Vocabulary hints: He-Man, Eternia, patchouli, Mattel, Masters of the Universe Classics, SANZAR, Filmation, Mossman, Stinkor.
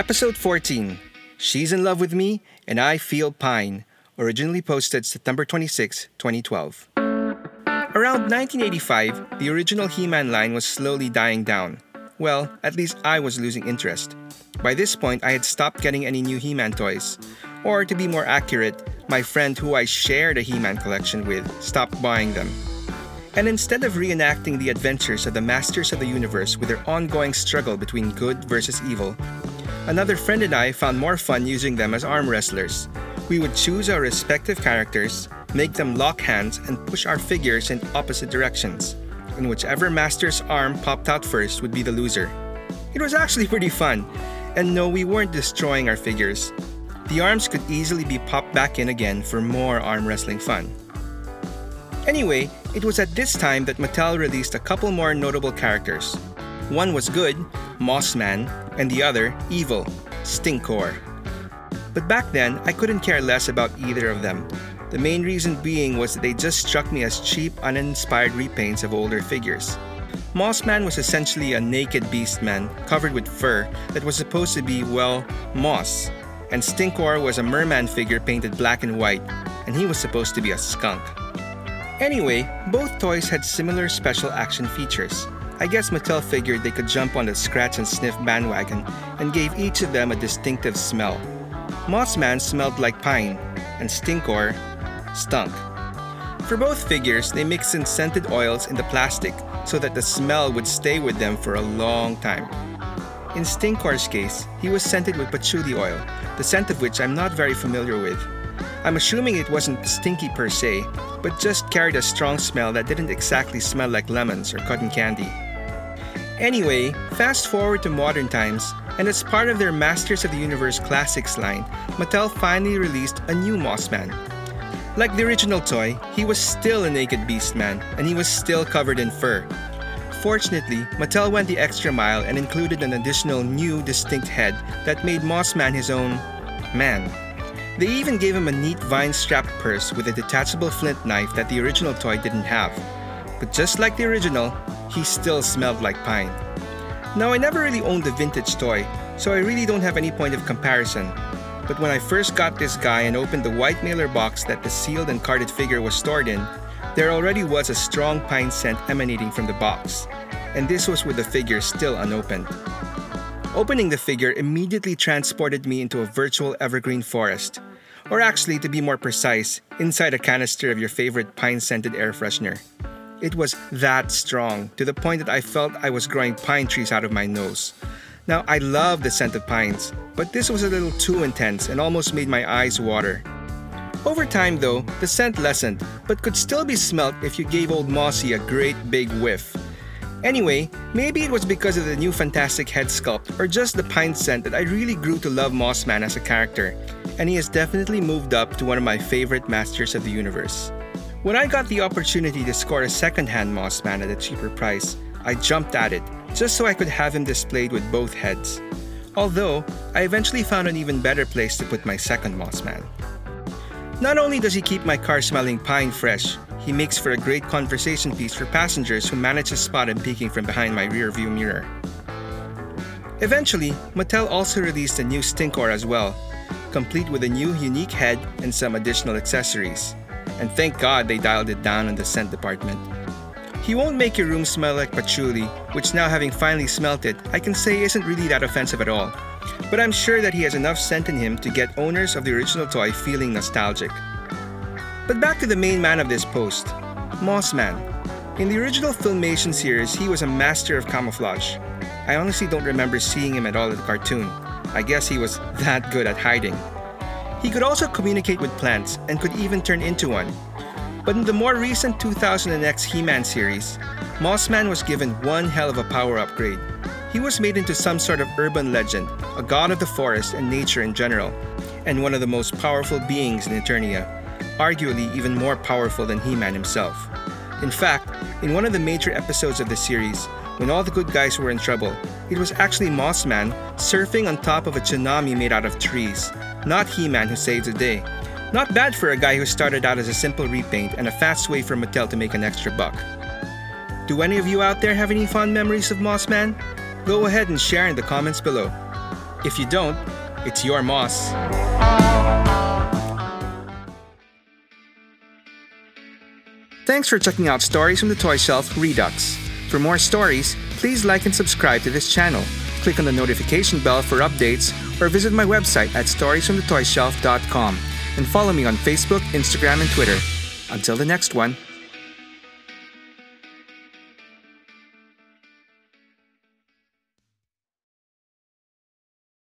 Episode 14, She's in Love with Me and I Feel Pine, originally posted September 26, 2012. Around 1985, the original He-Man line was slowly dying down. Well, at least I was losing interest. By this point, I had stopped getting any new He-Man toys. Or to be more accurate, my friend who I shared a He-Man collection with stopped buying them. And instead of reenacting the adventures of the Masters of the Universe with their ongoing struggle between good versus evil, another friend and I found more fun using them as arm wrestlers. We would choose our respective characters, make them lock hands, and push our figures in opposite directions. And whichever master's arm popped out first would be the loser. It was actually pretty fun. And no, we weren't destroying our figures. The arms could easily be popped back in again for more arm wrestling fun. Anyway, it was at this time that Mattel released a couple more notable characters. One was good, Mossman, and the other, evil, Stinkor. But back then, I couldn't care less about either of them. The main reason being was that they just struck me as cheap, uninspired repaints of older figures. Mossman was essentially a naked beastman covered with fur that was supposed to be, well, moss. And Stinkor was a merman figure painted black and white, and he was supposed to be a skunk. Anyway, both toys had similar special action features. I guess Mattel figured they could jump on the scratch and sniff bandwagon and gave each of them a distinctive smell. Mossman smelled like pine, and Stinkor stunk. For both figures, they mixed in scented oils in the plastic so that the smell would stay with them for a long time. In Stinkor's case, he was scented with patchouli oil, the scent of which I'm not very familiar with. I'm assuming it wasn't stinky per se, but just carried a strong smell that didn't exactly smell like lemons or cotton candy. Anyway, fast forward to modern times, and as part of their Masters of the Universe Classics line, Mattel finally released a new Mossman. Like the original toy, he was still a naked beastman, and he was still covered in fur. Fortunately, Mattel went the extra mile and included an additional new distinct head that made Mossman his own man. They even gave him a neat vine-strapped purse with a detachable flint knife that the original toy didn't have. But just like the original, he still smelled like pine. Now, I never really owned a vintage toy, so I really don't have any point of comparison. But when I first got this guy and opened the white mailer box that the sealed and carded figure was stored in, there already was a strong pine scent emanating from the box. And this was with the figure still unopened. Opening the figure immediately transported me into a virtual evergreen forest. Or actually, to be more precise, inside a canister of your favorite pine-scented air freshener. It was that strong, to the point that I felt I was growing pine trees out of my nose. Now, I love the scent of pines, but this was a little too intense and almost made my eyes water. Over time though, the scent lessened, but could still be smelt if you gave old Mossy a great big whiff. Anyway, maybe it was because of the new fantastic head sculpt or just the pine scent that I really grew to love Mossman as a character, and he has definitely moved up to one of my favorite Masters of the Universe. When I got the opportunity to score a second-hand Mossman at a cheaper price, I jumped at it, just so I could have him displayed with both heads. Although, I eventually found an even better place to put my second Mossman. Not only does he keep my car smelling pine fresh, he makes for a great conversation piece for passengers who manage to spot him peeking from behind my rearview mirror. Eventually, Mattel also released a new Stinkor as well, complete with a new unique head and some additional accessories. And thank God they dialed it down in the scent department. He won't make your room smell like patchouli, which now having finally smelt it, I can say isn't really that offensive at all. But I'm sure that he has enough scent in him to get owners of the original toy feeling nostalgic. But back to the main man of this post, Mossman. In the original Filmation series, he was a master of camouflage. I honestly don't remember seeing him at all in the cartoon. I guess he was that good at hiding. He could also communicate with plants and could even turn into one. But in the more recent 2000X He-Man series, Mossman was given one hell of a power upgrade. He was made into some sort of urban legend, a god of the forest and nature in general, and one of the most powerful beings in Eternia. Arguably even more powerful than He-Man himself. In fact, in one of the major episodes of the series, when all the good guys were in trouble, it was actually Mossman surfing on top of a tsunami made out of trees, not He-Man who saved the day. Not bad for a guy who started out as a simple repaint and a fast way for Mattel to make an extra buck. Do any of you out there have any fond memories of Mossman? Go ahead and share in the comments below. If you don't, it's your moss. Thanks for checking out Stories from the Toy Shelf Redux. For more stories, please like and subscribe to this channel. Click on the notification bell for updates or visit my website at storiesfromthetoyshelf.com and follow me on Facebook, Instagram, and Twitter. Until the next one.